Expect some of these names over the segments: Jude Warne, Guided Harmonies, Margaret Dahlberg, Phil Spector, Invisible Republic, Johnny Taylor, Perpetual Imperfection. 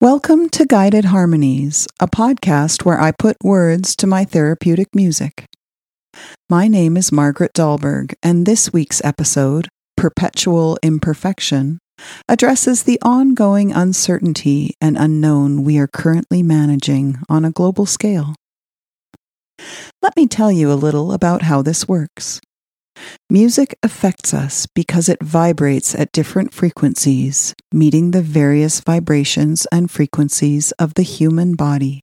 Welcome to Guided Harmonies, a podcast where I put words to my therapeutic music. My name is Margaret Dahlberg, and this week's episode, Perpetual Imperfection, addresses the ongoing uncertainty and unknown we are currently managing on a global scale. Let me tell you a little about how this works. Music affects us because it vibrates at different frequencies, meeting the various vibrations and frequencies of the human body.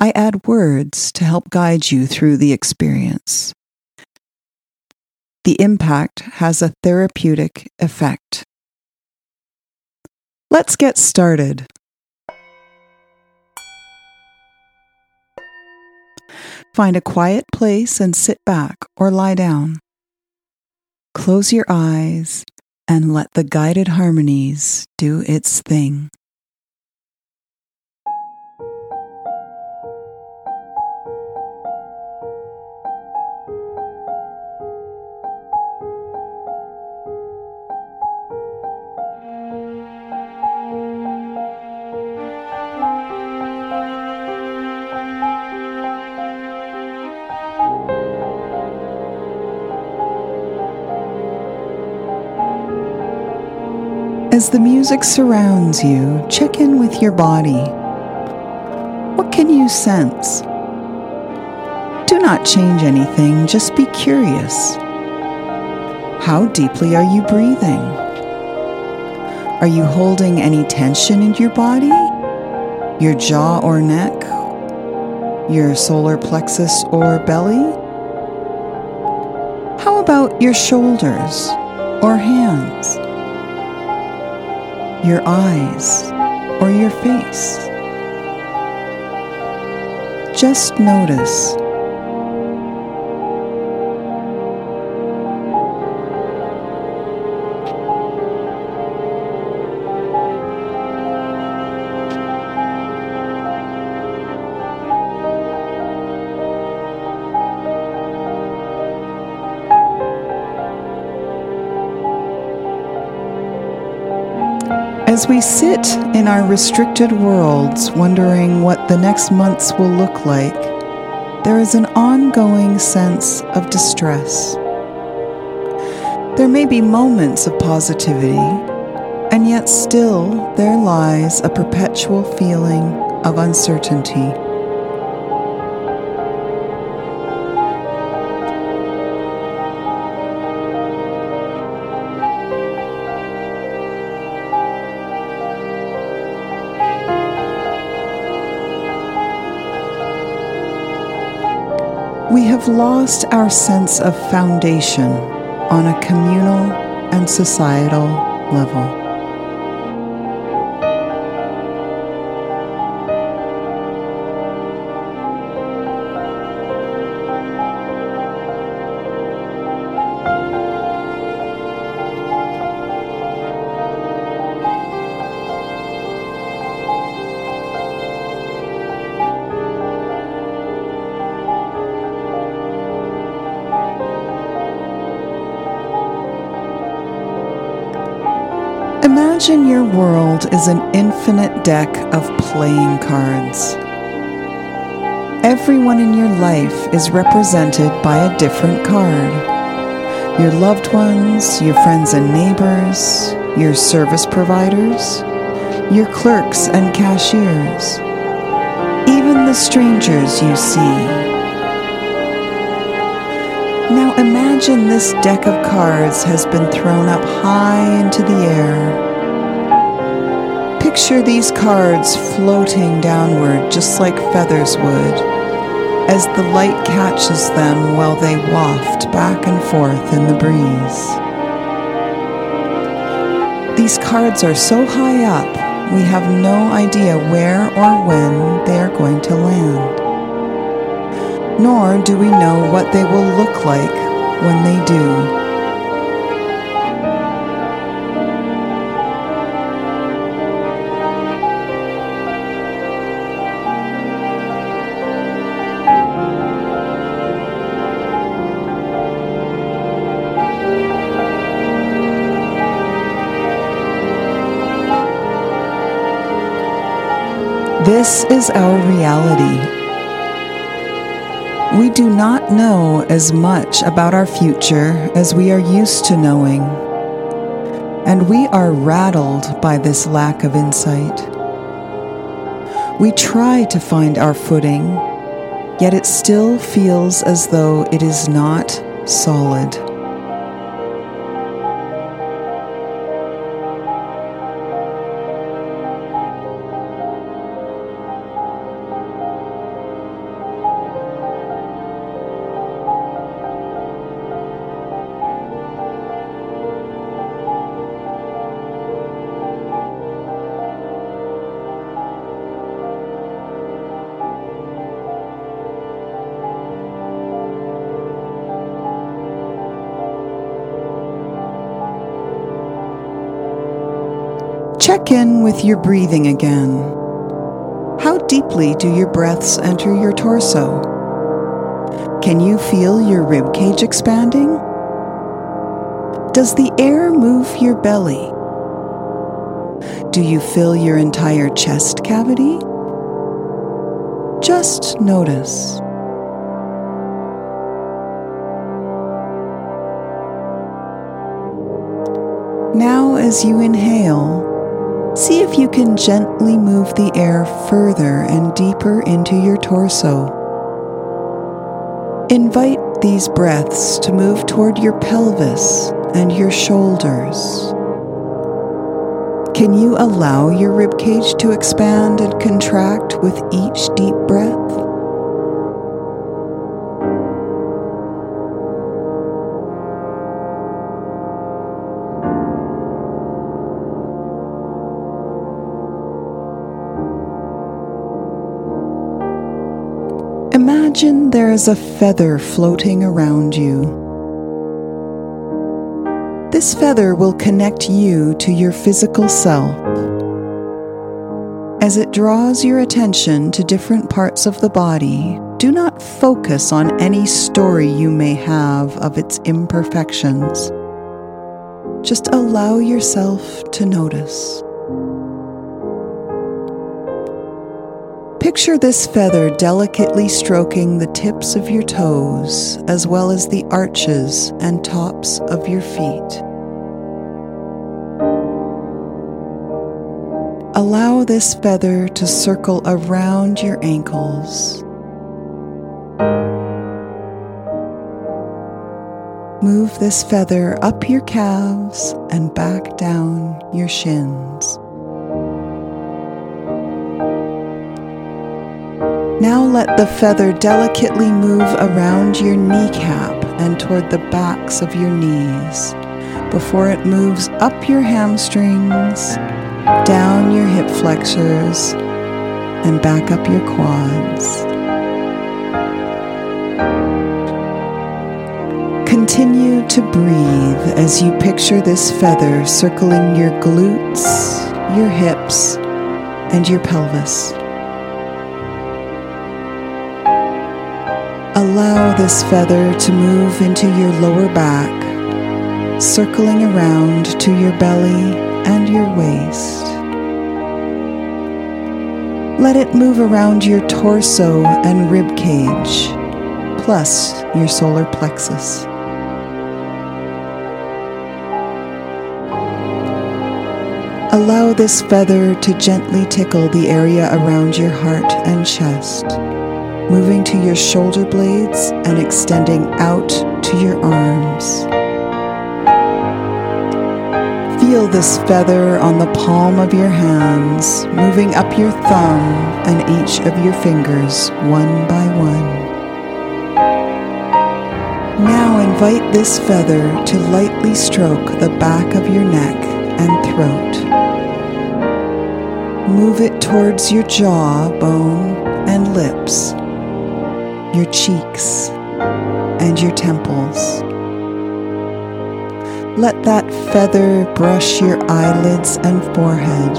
I add words to help guide you through the experience. The impact has a therapeutic effect. Let's get started. Find a quiet place and sit back or lie down. Close your eyes and let the guided harmonies do its thing. As the music surrounds you, check in with your body. What can you sense? Do not change anything, just be curious. How deeply are you breathing? Are you holding any tension in your body? Your jaw or neck? Your solar plexus or belly? How about your shoulders or hands? Your eyes, or your face? Just notice. As we sit in our restricted worlds, wondering what the next months will look like, there is an ongoing sense of distress. There may be moments of positivity, and yet still there lies a perpetual feeling of uncertainty. We have lost our sense of foundation on a communal and societal level. Imagine your world is an infinite deck of playing cards. Everyone in your life is represented by a different card. Your loved ones, your friends and neighbors, your service providers, your clerks and cashiers, even the strangers you see. Now imagine this deck of cards has been thrown up high into the air. Picture these cards floating downward just like feathers would, as the light catches them while they waft back and forth in the breeze. These cards are so high up, we have no idea where or when they are going to land. Nor do we know what they will look like when they do. This is our reality. We do not know as much about our future as we are used to knowing, and we are rattled by this lack of insight. We try to find our footing, yet it still feels as though it is not solid. Check in with your breathing again. How deeply do your breaths enter your torso? Can you feel your rib cage expanding? Does the air move your belly? Do you fill your entire chest cavity? Just notice. Now, as you inhale, see if you can gently move the air further and deeper into your torso. Invite these breaths to move toward your pelvis and your shoulders. Can you allow your ribcage to expand and contract with each deep breath? Imagine there is a feather floating around you. This feather will connect you to your physical self. As it draws your attention to different parts of the body, do not focus on any story you may have of its imperfections. Just allow yourself to notice. Picture this feather delicately stroking the tips of your toes, as well as the arches and tops of your feet. Allow this feather to circle around your ankles. Move this feather up your calves and back down your shins. Now let the feather delicately move around your kneecap and toward the backs of your knees before it moves up your hamstrings, down your hip flexors, and back up your quads. Continue to breathe as you picture this feather circling your glutes, your hips, and your pelvis. Allow this feather to move into your lower back, circling around to your belly and your waist. Let it move around your torso and rib cage, plus your solar plexus. Allow this feather to gently tickle the area around your heart and chest, moving to your shoulder blades and extending out to your arms. Feel this feather on the palm of your hands, moving up your thumb and each of your fingers one by one. Now invite this feather to lightly stroke the back of your neck and throat. Move it towards your jaw bone and lips, your cheeks, and your temples. Let that feather brush your eyelids and forehead.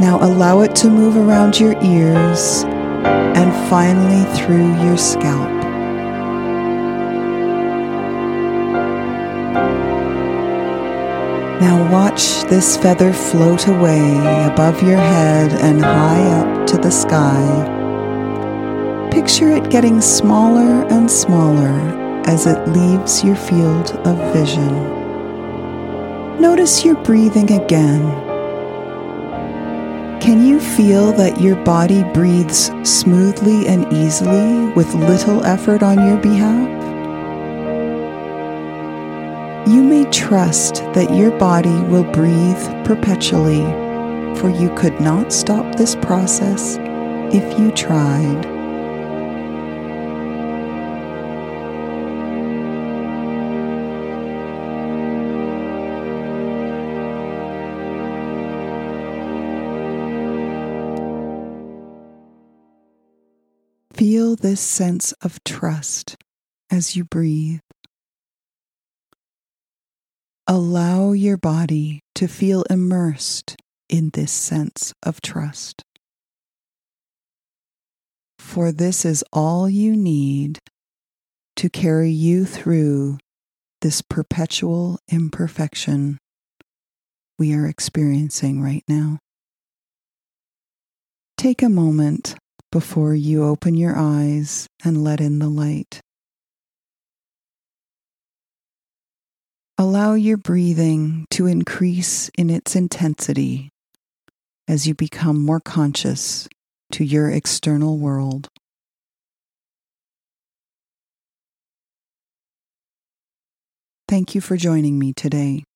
Now allow it to move around your ears and finally through your scalp. Now watch this feather float away above your head and high up to the sky. Picture it getting smaller and smaller as it leaves your field of vision. Notice your breathing again. Can you feel that your body breathes smoothly and easily with little effort on your behalf? You may trust that your body will breathe perpetually, for you could not stop this process if you tried. Feel this sense of trust as you breathe. Allow your body to feel immersed in this sense of trust. For this is all you need to carry you through this perpetual imperfection we are experiencing right now. Take a moment before you open your eyes and let in the light. Allow your breathing to increase in its intensity as you become more conscious to your external world. Thank you for joining me today.